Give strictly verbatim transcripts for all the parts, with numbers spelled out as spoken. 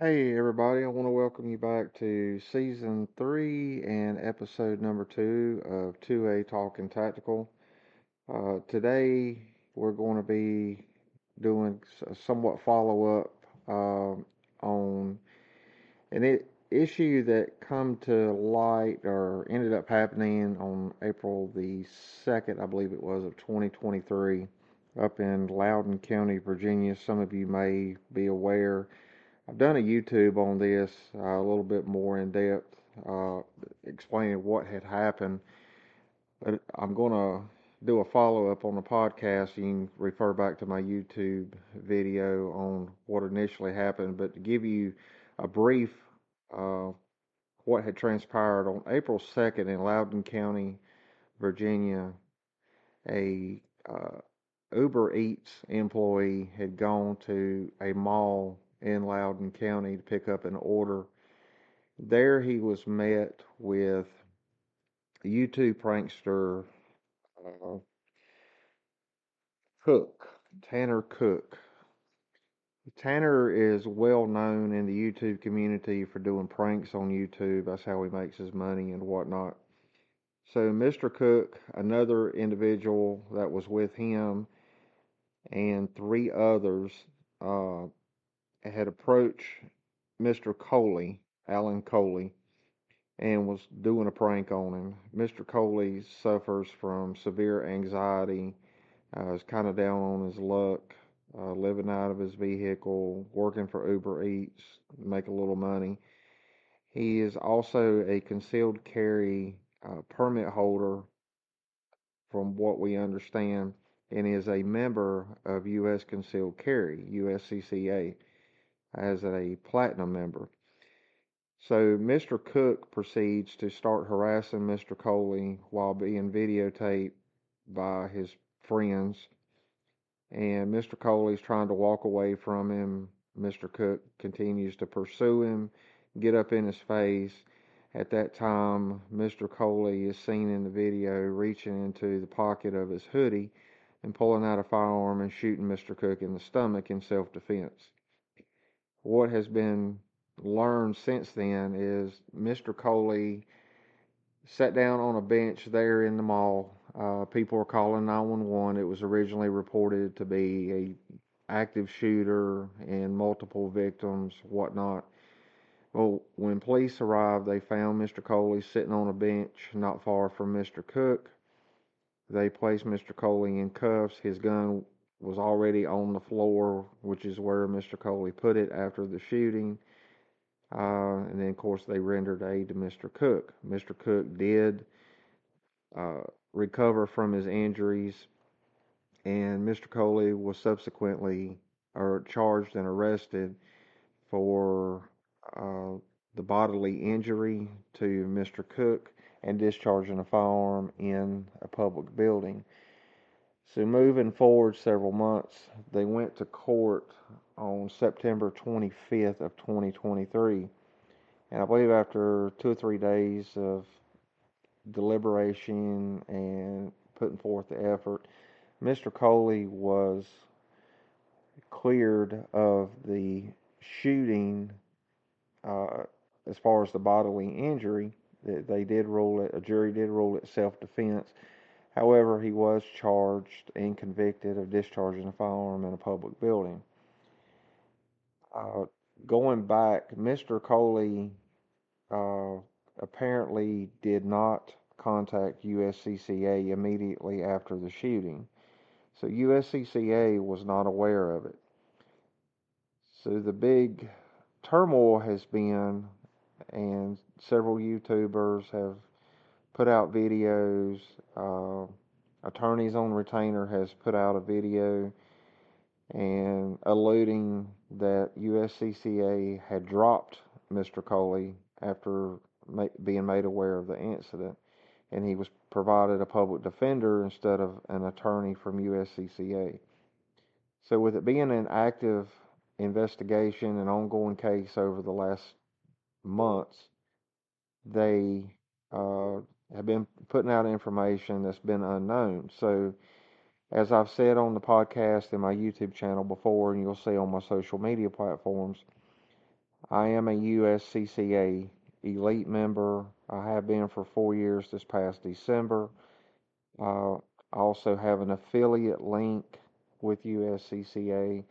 Hey everybody, I want to welcome you back to season three and episode number two of two A Talking Tactical. Uh, today we're going to be doing a somewhat follow-up um, on an it, issue that come to light or ended up happening on April the second, I believe it was, of twenty twenty-three up in Loudoun County, Virginia. Some of you may be aware. I've done a YouTube on this uh, a little bit more in depth, uh, explaining what had happened. But I'm going to do a follow-up on the podcast. You can refer back to my YouTube video on what initially happened. But to give you a brief uh, what had transpired on April second in Loudoun County, Virginia, a uh, Uber Eats employee had gone to a mall in Loudoun County to pick up an order. There he was met with YouTube prankster uh, Cook, Tanner Cook. Tanner is well known in the YouTube community for doing pranks on YouTube. That's how he makes his money and whatnot. So Mister Cook, another individual that was with him, and three others, uh, had approached Mister Colie, Alan Colie, and was doing a prank on him. Mister Colie suffers from severe anxiety, uh, is kind of down on his luck, uh, living out of his vehicle, working for Uber Eats, make a little money. He is also a concealed carry uh, permit holder, from what we understand, and is a member of U S Concealed Carry, U S C C A. As a platinum member. So Mister Cook proceeds to start harassing Mister Colie while being videotaped by his friends, and Mister Coley's trying to walk away from him. Mister Cook continues to pursue him, get up in his face. At that time, Mister Colie is seen in the video reaching into the pocket of his hoodie and pulling out a firearm and shooting Mister Cook in the stomach in self-defense. What has been learned since then is Mister Colie sat down on a bench there in the mall. Uh, people were calling nine one one. It was originally reported to be a active shooter and multiple victims, whatnot. Well, when police arrived, they found Mister Colie sitting on a bench not far from Mister Cook. They placed Mister Colie in cuffs. His gun was already on the floor, which is where Mister Colie put it after the shooting. Uh, and then, of course, they rendered aid to Mister Cook. Mister Cook did uh, recover from his injuries, and Mister Colie was subsequently or charged and arrested for uh, the bodily injury to Mister Cook and discharging a firearm in a public building. So moving forward several months, they went to court on September twenty-fifth of twenty twenty-three. And I believe after two or three days of deliberation and putting forth the effort, Mister Colie was cleared of the shooting uh, as far as the bodily injury. They did rule it, a jury did rule it self-defense. However, he was charged and convicted of discharging a firearm in a public building. Uh, going back, Mister Colie uh, apparently did not contact U S C C A immediately after the shooting. So U S C C A was not aware of it. So the big turmoil has been, and several YouTubers have put out videos. Uh, Attorneys on Retainer has put out a video and alluding that U S C C A had dropped Mister Colie after ma- being made aware of the incident, and he was provided a public defender instead of an attorney from U S C C A. So with it being an active investigation and ongoing case over the last months, they uh, have been putting out information that's been unknown. So, as I've said on the podcast and my YouTube channel before, and you'll see on my social media platforms, I am a U S C C A elite member. I have been for four years this past December. Uh, I also have an affiliate link with U S C C A.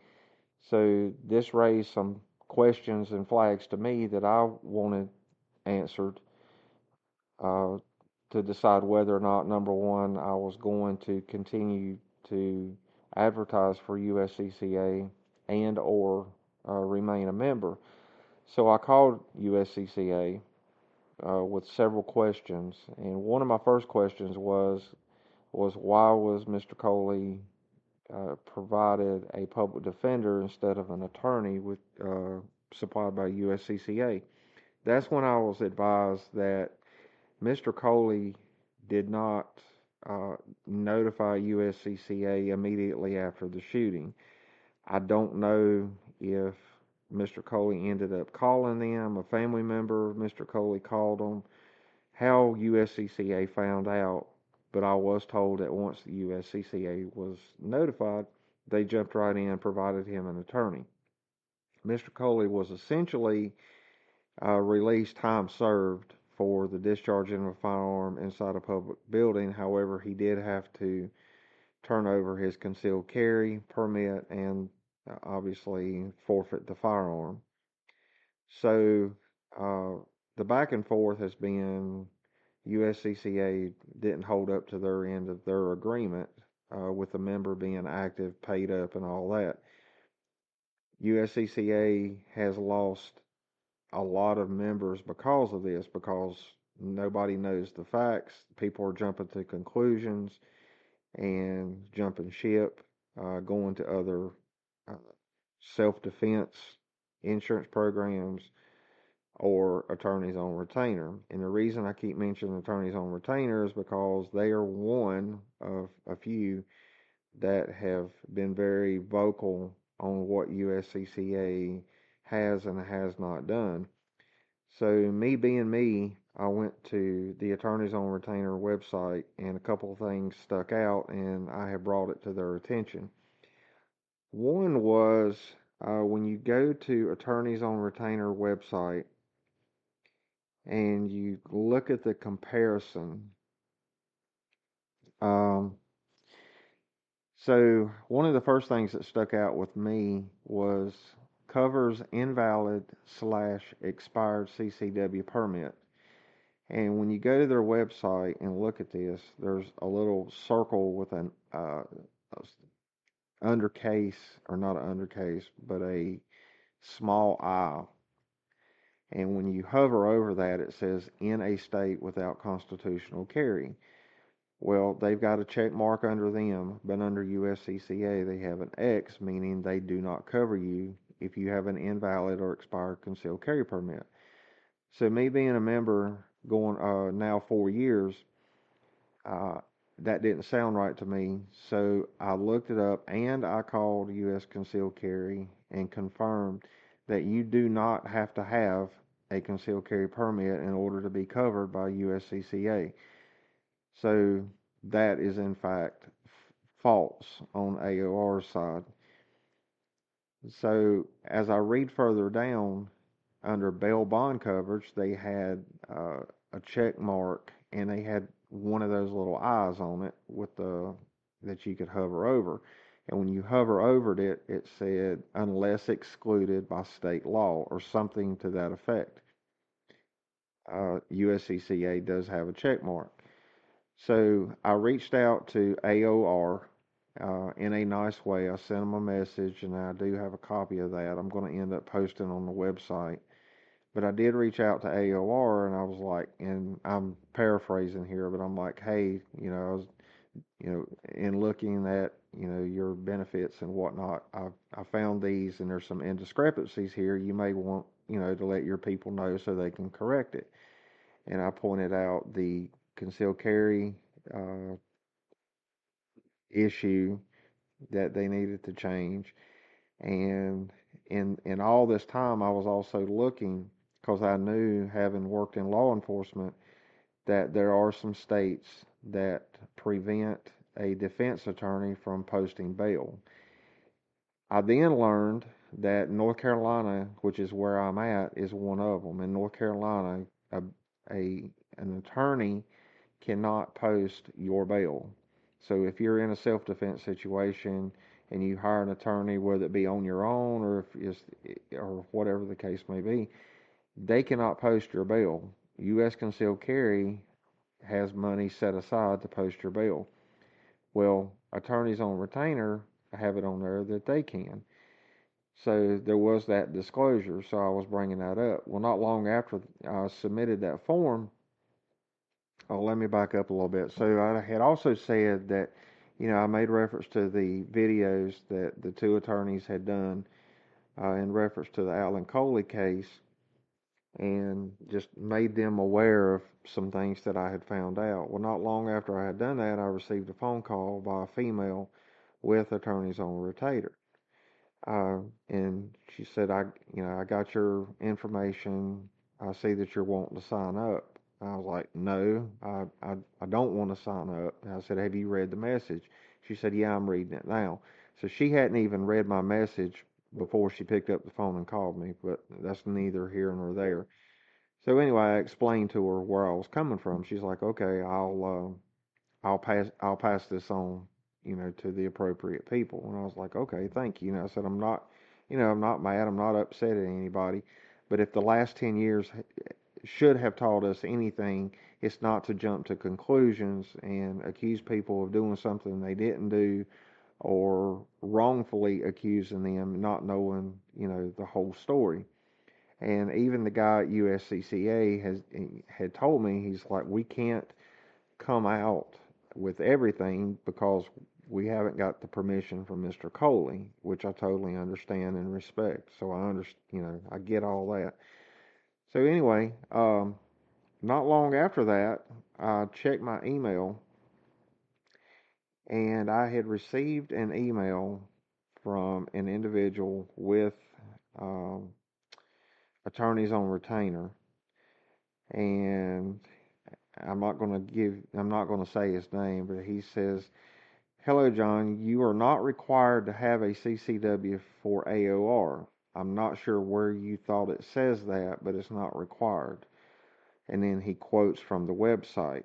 So this raised some questions and flags to me that I wanted answered uh, to decide whether or not, number one, I was going to continue to advertise for U S C C A and or uh, remain a member. So I called U S C C A uh, with several questions, and one of my first questions was, was why was Mister Colie uh, provided a public defender instead of an attorney with uh, supplied by U S C C A? That's when I was advised that Mister Colie did not uh, notify U S C C A immediately after the shooting. I don't know if Mister Colie ended up calling them, a family member of Mister Colie called them, how U S C C A found out, but I was told that once the U S C C A was notified, they jumped right in and provided him an attorney. Mister Colie was essentially uh, released time served for the discharging of a firearm inside a public building. However, he did have to turn over his concealed carry permit and obviously forfeit the firearm. So uh, the back and forth has been U S C C A didn't hold up to their end of their agreement uh, with the member being active, paid up, and all that. U S C C A has lost a lot of members because of this, because nobody knows the facts. People are jumping to conclusions and jumping ship, uh, going to other self-defense insurance programs or attorneys on retainer. And the reason I keep mentioning attorneys on retainer is because they are one of a few that have been very vocal on what U S C C A has and has not done. So me being me, I went to the Attorneys on Retainer website, and a couple of things stuck out, and I have brought it to their attention. One was uh, when you go to Attorneys on Retainer website and you look at the comparison. Um, so one of the first things that stuck out with me was covers invalid slash expired C C W permit. And when you go to their website and look at this, there's a little circle with an uh, undercase, or not an undercase, but a small I. And when you hover over that, it says in a state without constitutional carry. Well, they've got a check mark under them, but under U S C C A, they have an X, meaning they do not cover you if you have an invalid or expired concealed carry permit. So me being a member going uh, now four years, uh, that didn't sound right to me, so I looked it up and I called U S Concealed Carry and confirmed that you do not have to have a concealed carry permit in order to be covered by U S C C A. So that is in fact false on A O R's side. So as I read further down, under bail bond coverage, they had uh, a check mark and they had one of those little eyes on it with the that you could hover over. And when you hover over it, it said, unless excluded by state law or something to that effect. Uh, U S C C A does have a check mark. So I reached out to A O R uh, in a nice way. I sent them a message, and I do have a copy of that. I'm going to end up posting on the website. But I did reach out to A O R, and I was like, and I'm paraphrasing here, but I'm like, hey, you know, I was, you know, in looking at, you know, your benefits and whatnot, I I found these, and there's some indiscrepancies here. You may want, you know, to let your people know so they can correct it. And I pointed out the concealed carry uh, issue that they needed to change, and in in all this time, I was also looking, because I knew, having worked in law enforcement, that there are some states that prevent a defense attorney from posting bail. I then learned that North Carolina, which is where I'm at, is one of them. In North Carolina, a, a an attorney cannot post your bail. So if you're in a self-defense situation and you hire an attorney, whether it be on your own or if it's, or whatever the case may be, they cannot post your bail. U S Concealed Carry has money set aside to post your bail. Well, attorneys on retainer, I have it on there that they can. So there was that disclosure, so I was bringing that up. Well, not long after I submitted that form, oh, let me back up a little bit. So I had also said that, you know, I made reference to the videos that the two attorneys had done uh, in reference to the Alan Colie case, and just made them aware of some things that I had found out. Well, not long after I had done that, I received a phone call by a female with attorneys on retainer. Uh, and she said, I, you know, I got your information. I see that you're wanting to sign up. I was like, no, I, I, I don't want to sign up. And I said, have you read the message? She said, yeah, I'm reading it now. So she hadn't even read my message before she picked up the phone and called me, but that's neither here nor there. So anyway, I explained to her where I was coming from. She's like, okay, I'll, uh, I'll pass, I'll pass this on, you know, to the appropriate people. And I was like, okay, thank you. And I said, I'm not, you know, I'm not mad. I'm not upset at anybody. But if the last ten years should have taught us anything, it's not to jump to conclusions and accuse people of doing something they didn't do, or wrongfully accusing them, not knowing, you know, the whole story. And even the guy at U S C C A has had told me, he's like, we can't come out with everything because we haven't got the permission from Mister Colie, which I totally understand and respect. So I understand, you know, I get all that. So anyway, um, not long after that, I checked my email, and I had received an email from an individual with um, attorneys on retainer, and I'm not going to give, I'm not going to say his name, but he says, "Hello, John. You are not required to have a C C W for A O R. I'm not sure where you thought it says that, but it's not required." And then he quotes from the website.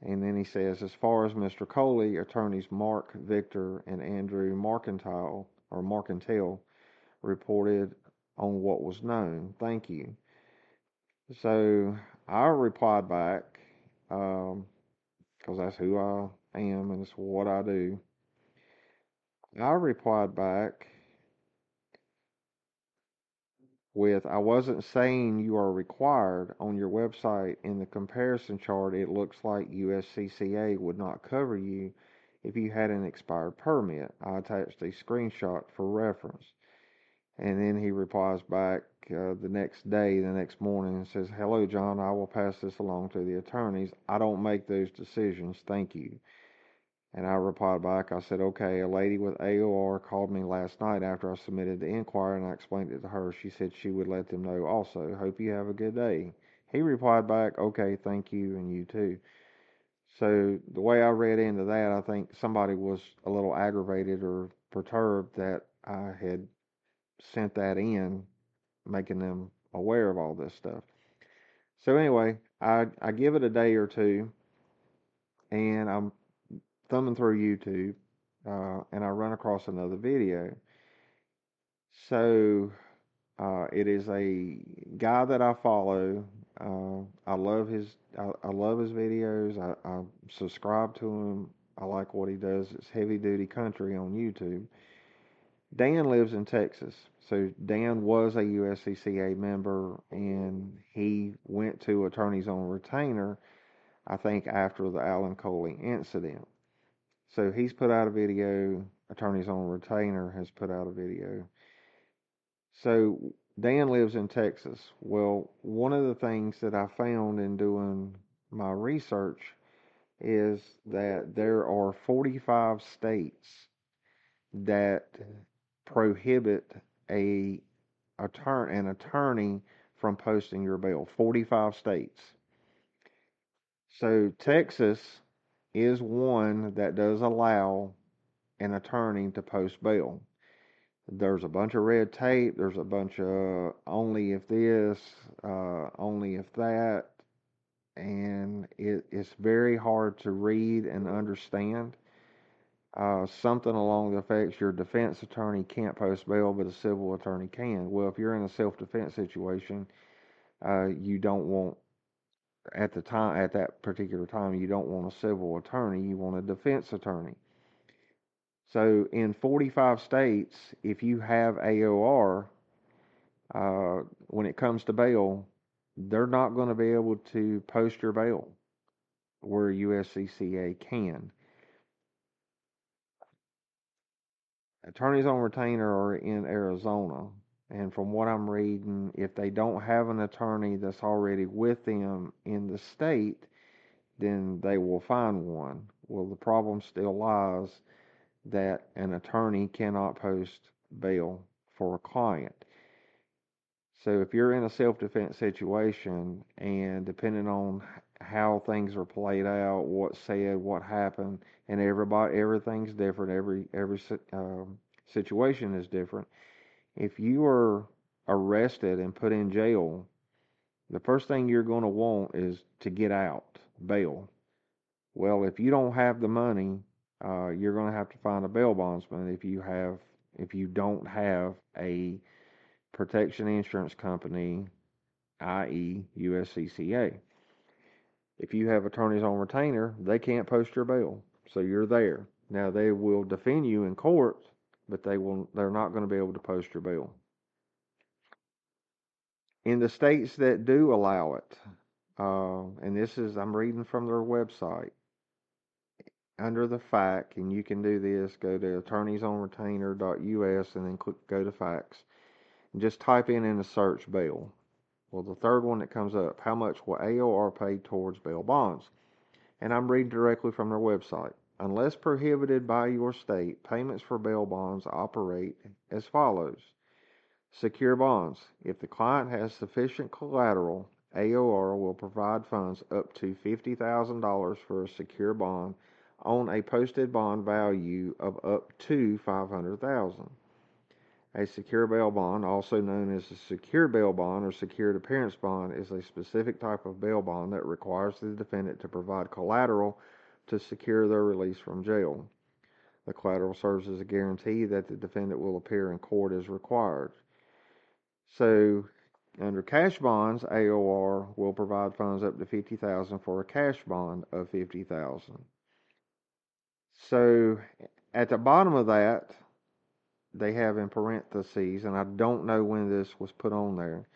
And then he says, as far as Mister Colie, attorneys Mark Victor and Andrew Marcantel, or Marcantel reported on what was known. Thank you. So I replied back, because um, that's who I am and it's what I do. I replied back with, I wasn't saying you are required. On your website, in the comparison chart, it looks like U S C C A would not cover you if you had an expired permit. I attached a screenshot for reference. And then he replies back uh, the next day, the next morning, and says, hello, John, I will pass this along to the attorneys. I don't make those decisions. Thank you. And I replied back, I said, okay, a lady with A O R called me last night after I submitted the inquiry, and I explained it to her. She said she would let them know also. Hope you have a good day. He replied back, okay, thank you, and you too. So the way I read into that, I think somebody was a little aggravated or perturbed that I had sent that in, making them aware of all this stuff. So anyway, I, I give it a day or two, and I'm thumbing through YouTube, uh, and I run across another video. So uh, it is a guy that I follow. Uh, I love his, I, I love his videos. I, I subscribe to him. I like what he does. It's Heavy Duty Country on YouTube. Dan lives in Texas. So Dan was a U S C C A member, and he went to attorneys on retainer, I think, after the Alan Colie incident. So he's put out a video, attorneys on retainer has put out a video. So Dan lives in Texas. Well, one of the things that I found in doing my research is that there are forty-five states that prohibit a an attorney from posting your bail. forty-five states. So Texas is one that does allow an attorney to post bail. there's a bunch of red tape, there's a bunch of only if this, uh, only if that, and it, it's very hard to read and understand. Uh, something along the effects, your defense attorney can't post bail, but a civil attorney can. Well, if you're in a self-defense situation, uh, you don't want, at the time, at that particular time, you don't want a civil attorney, you want a defense attorney. So in forty-five states, if you have A O R, uh, when it comes to bail, they're not going to be able to post your bail where U S C C A can. Attorneys on retainer are in Arizona, and from what I'm reading, if they don't have an attorney that's already with them in the state, then they will find one. Well, the problem still lies that an attorney cannot post bail for a client. So if you're in a self-defense situation, and depending on how things are played out, what's said, what happened, and everybody, everything's different, every every um, situation is different. If you are arrested and put in jail, the first thing you're going to want is to get out, bail. Well, if you don't have the money, uh, you're going to have to find a bail bondsman. If you have, if you don't have a protection insurance company, that is. U S C C A. If you have attorneys on retainer, they can't post your bail, so you're there. Now, they will defend you in court, but they will, they're not going to be able to post your bail. In the states that do allow it, uh, and this is, I'm reading from their website, under the F A Q, and you can do this, go to attorneys on retainer dot U S and then click go to F A Qs. And just type in in the search bail. Well, the third one that comes up, how much will A O R pay towards bail bonds? And I'm reading directly from their website. Unless prohibited by your state, payments for bail bonds operate as follows. Secure bonds. If the client has sufficient collateral, A O R will provide funds up to fifty thousand dollars for a secure bond on a posted bond value of up to five hundred thousand dollars. A secure bail bond, also known as a secure bail bond or secured appearance bond, is a specific type of bail bond that requires the defendant to provide collateral to secure their release from jail. The collateral serves as a guarantee that the defendant will appear in court as required. So, under cash bonds, A O R will provide funds up to fifty thousand dollars for a cash bond of fifty thousand dollars. So, at the bottom of that, they have in parentheses, and I don't know when this was put on there,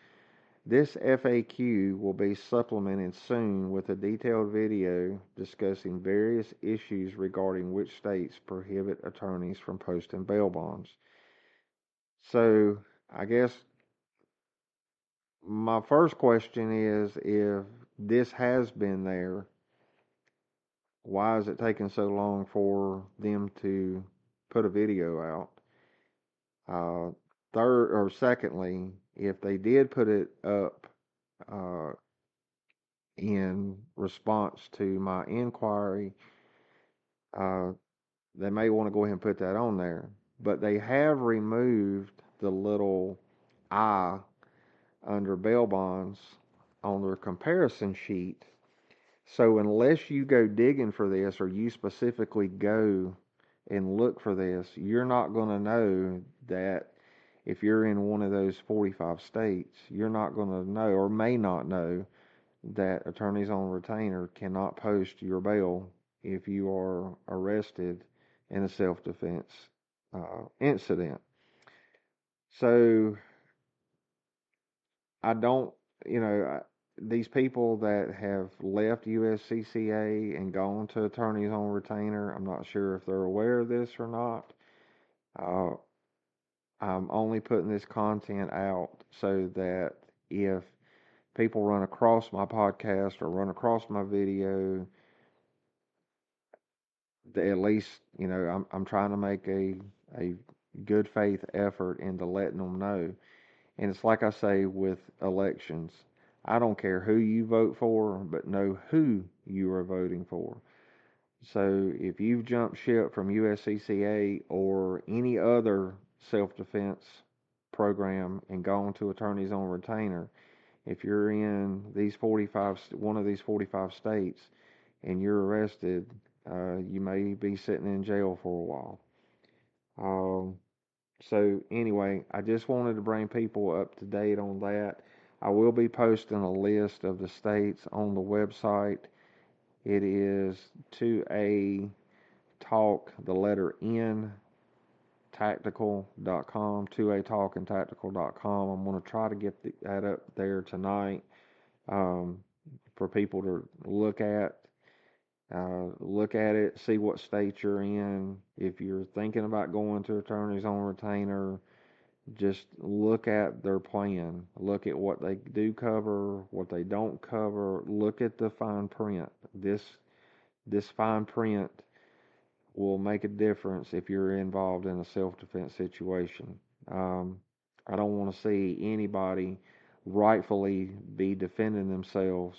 this F A Q will be supplemented soon with a detailed video discussing various issues regarding which states prohibit attorneys from posting bail bonds. So I guess my first question is, if this has been there, why is it taking so long for them to put a video out? Uh, third, or secondly, if they did put it up uh, in response to my inquiry, uh, they may want to go ahead and put that on there. But they have removed the little I under bail bonds on their comparison sheet. So unless you go digging for this, or you specifically go and look for this, you're not going to know that if you're in one of those forty-five states, you're not going to know, or may not know, that attorneys on retainer cannot post your bail if you are arrested in a self-defense uh, incident. So I don't, you know, I, these people that have left U S C C A and gone to attorneys on retainer, I'm not sure if they're aware of this or not. Uh, I'm only putting this content out so that if people run across my podcast or run across my video, they at least, you know, I'm I'm trying to make a a good faith effort into letting them know. And it's like I say with elections, I don't care who you vote for, but know who you are voting for. So if you've jumped ship from U S C C A or any other self-defense program and gone to Attorneys on Retainer, if you're in these forty-five, one of these forty-five states, and you're arrested, uh, you may be sitting in jail for a while. Um, so anyway, I just wanted to bring people up to date on that. I will be posting a list of the states on the website. It is two A Talk, the letter N, tactical dot com, two A talk and tactical dot com. I'm going to try to get the, that up there tonight um, for people to look at. Uh, look at it, see what state you're in. If you're thinking about going to Attorneys on Retainer, just look at their plan. Look at what they do cover, what they don't cover. Look at the fine print. This, this fine print will make a difference if you're involved in a self-defense situation. Um, I don't want to see anybody rightfully be defending themselves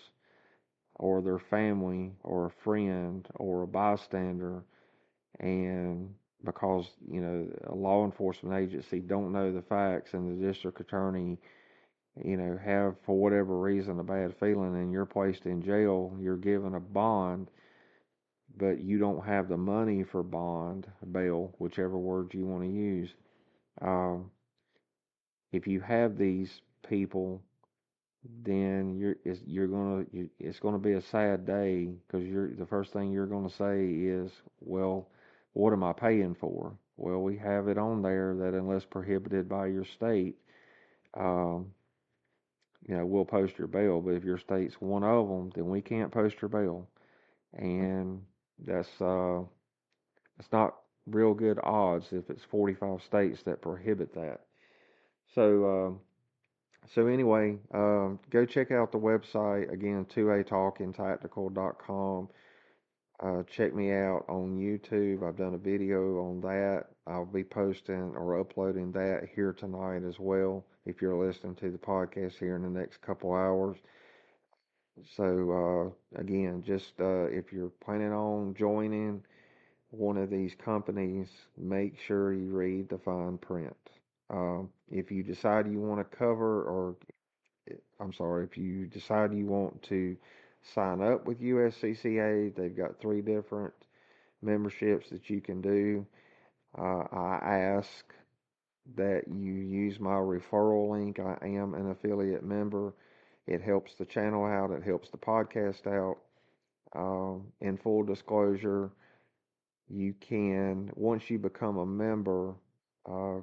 or their family or a friend or a bystander, and because, you know, a law enforcement agency don't know the facts and the district attorney, you know, have for whatever reason a bad feeling and you're placed in jail, you're given a bond, but you don't have the money for bond, bail, whichever word you want to use. Um, if you have these people, then you're it's, you're gonna you, it's gonna be a sad day, because you're the first thing you're gonna say is, well, what am I paying for? Well, we have it on there that unless prohibited by your state, um, you know, we'll post your bail. But if your state's one of them, then we can't post your bail, and that's uh, it's not real good odds if it's forty-five states that prohibit that. So. Uh, So anyway, um, go check out the website, again, two A talking tactical dot com. Uh, check me out on YouTube. I've done a video on that. I'll be posting or uploading that here tonight as well, if you're listening to the podcast here in the next couple hours. So, uh, again, just uh, if you're planning on joining one of these companies, make sure you read the fine print. Um, if you decide you want to cover, or I'm sorry, if you decide you want to sign up with U S C C A, they've got three different memberships that you can do. Uh, I ask that you use my referral link. I am an affiliate member. It helps the channel out. It helps the podcast out. Um, in full disclosure, you can, once you become a member, uh,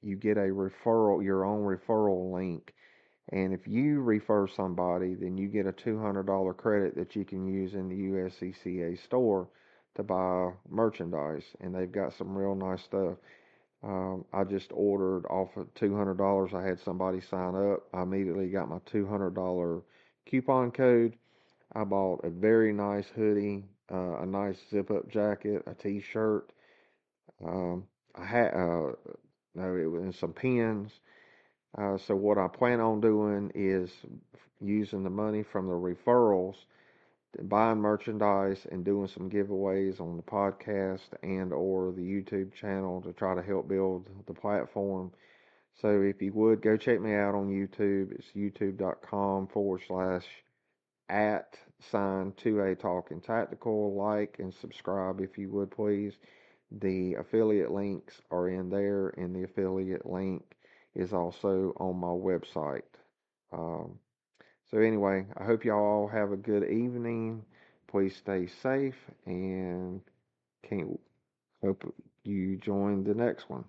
you get a referral, your own referral link. And if you refer somebody, then you get a two hundred dollars credit that you can use in the U S C C A store to buy merchandise. And they've got some real nice stuff. Um, I just ordered off of two hundred dollars. I had somebody sign up. I immediately got my two hundred dollars coupon code. I bought a very nice hoodie, uh, a nice zip-up jacket, a t-shirt. Um, I had... Uh, No, it was some pins. Uh, so what I plan on doing is using the money from the referrals, buying merchandise, and doing some giveaways on the podcast and or the YouTube channel to try to help build the platform. So if you would, go check me out on YouTube. It's youtube.com forward slash at sign 2A Talking Tactical. Like and subscribe if you would, please. The affiliate links are in there, and the affiliate link is also on my website. Um, so anyway, I hope y'all all have a good evening. Please stay safe, and can't hope you join the next one.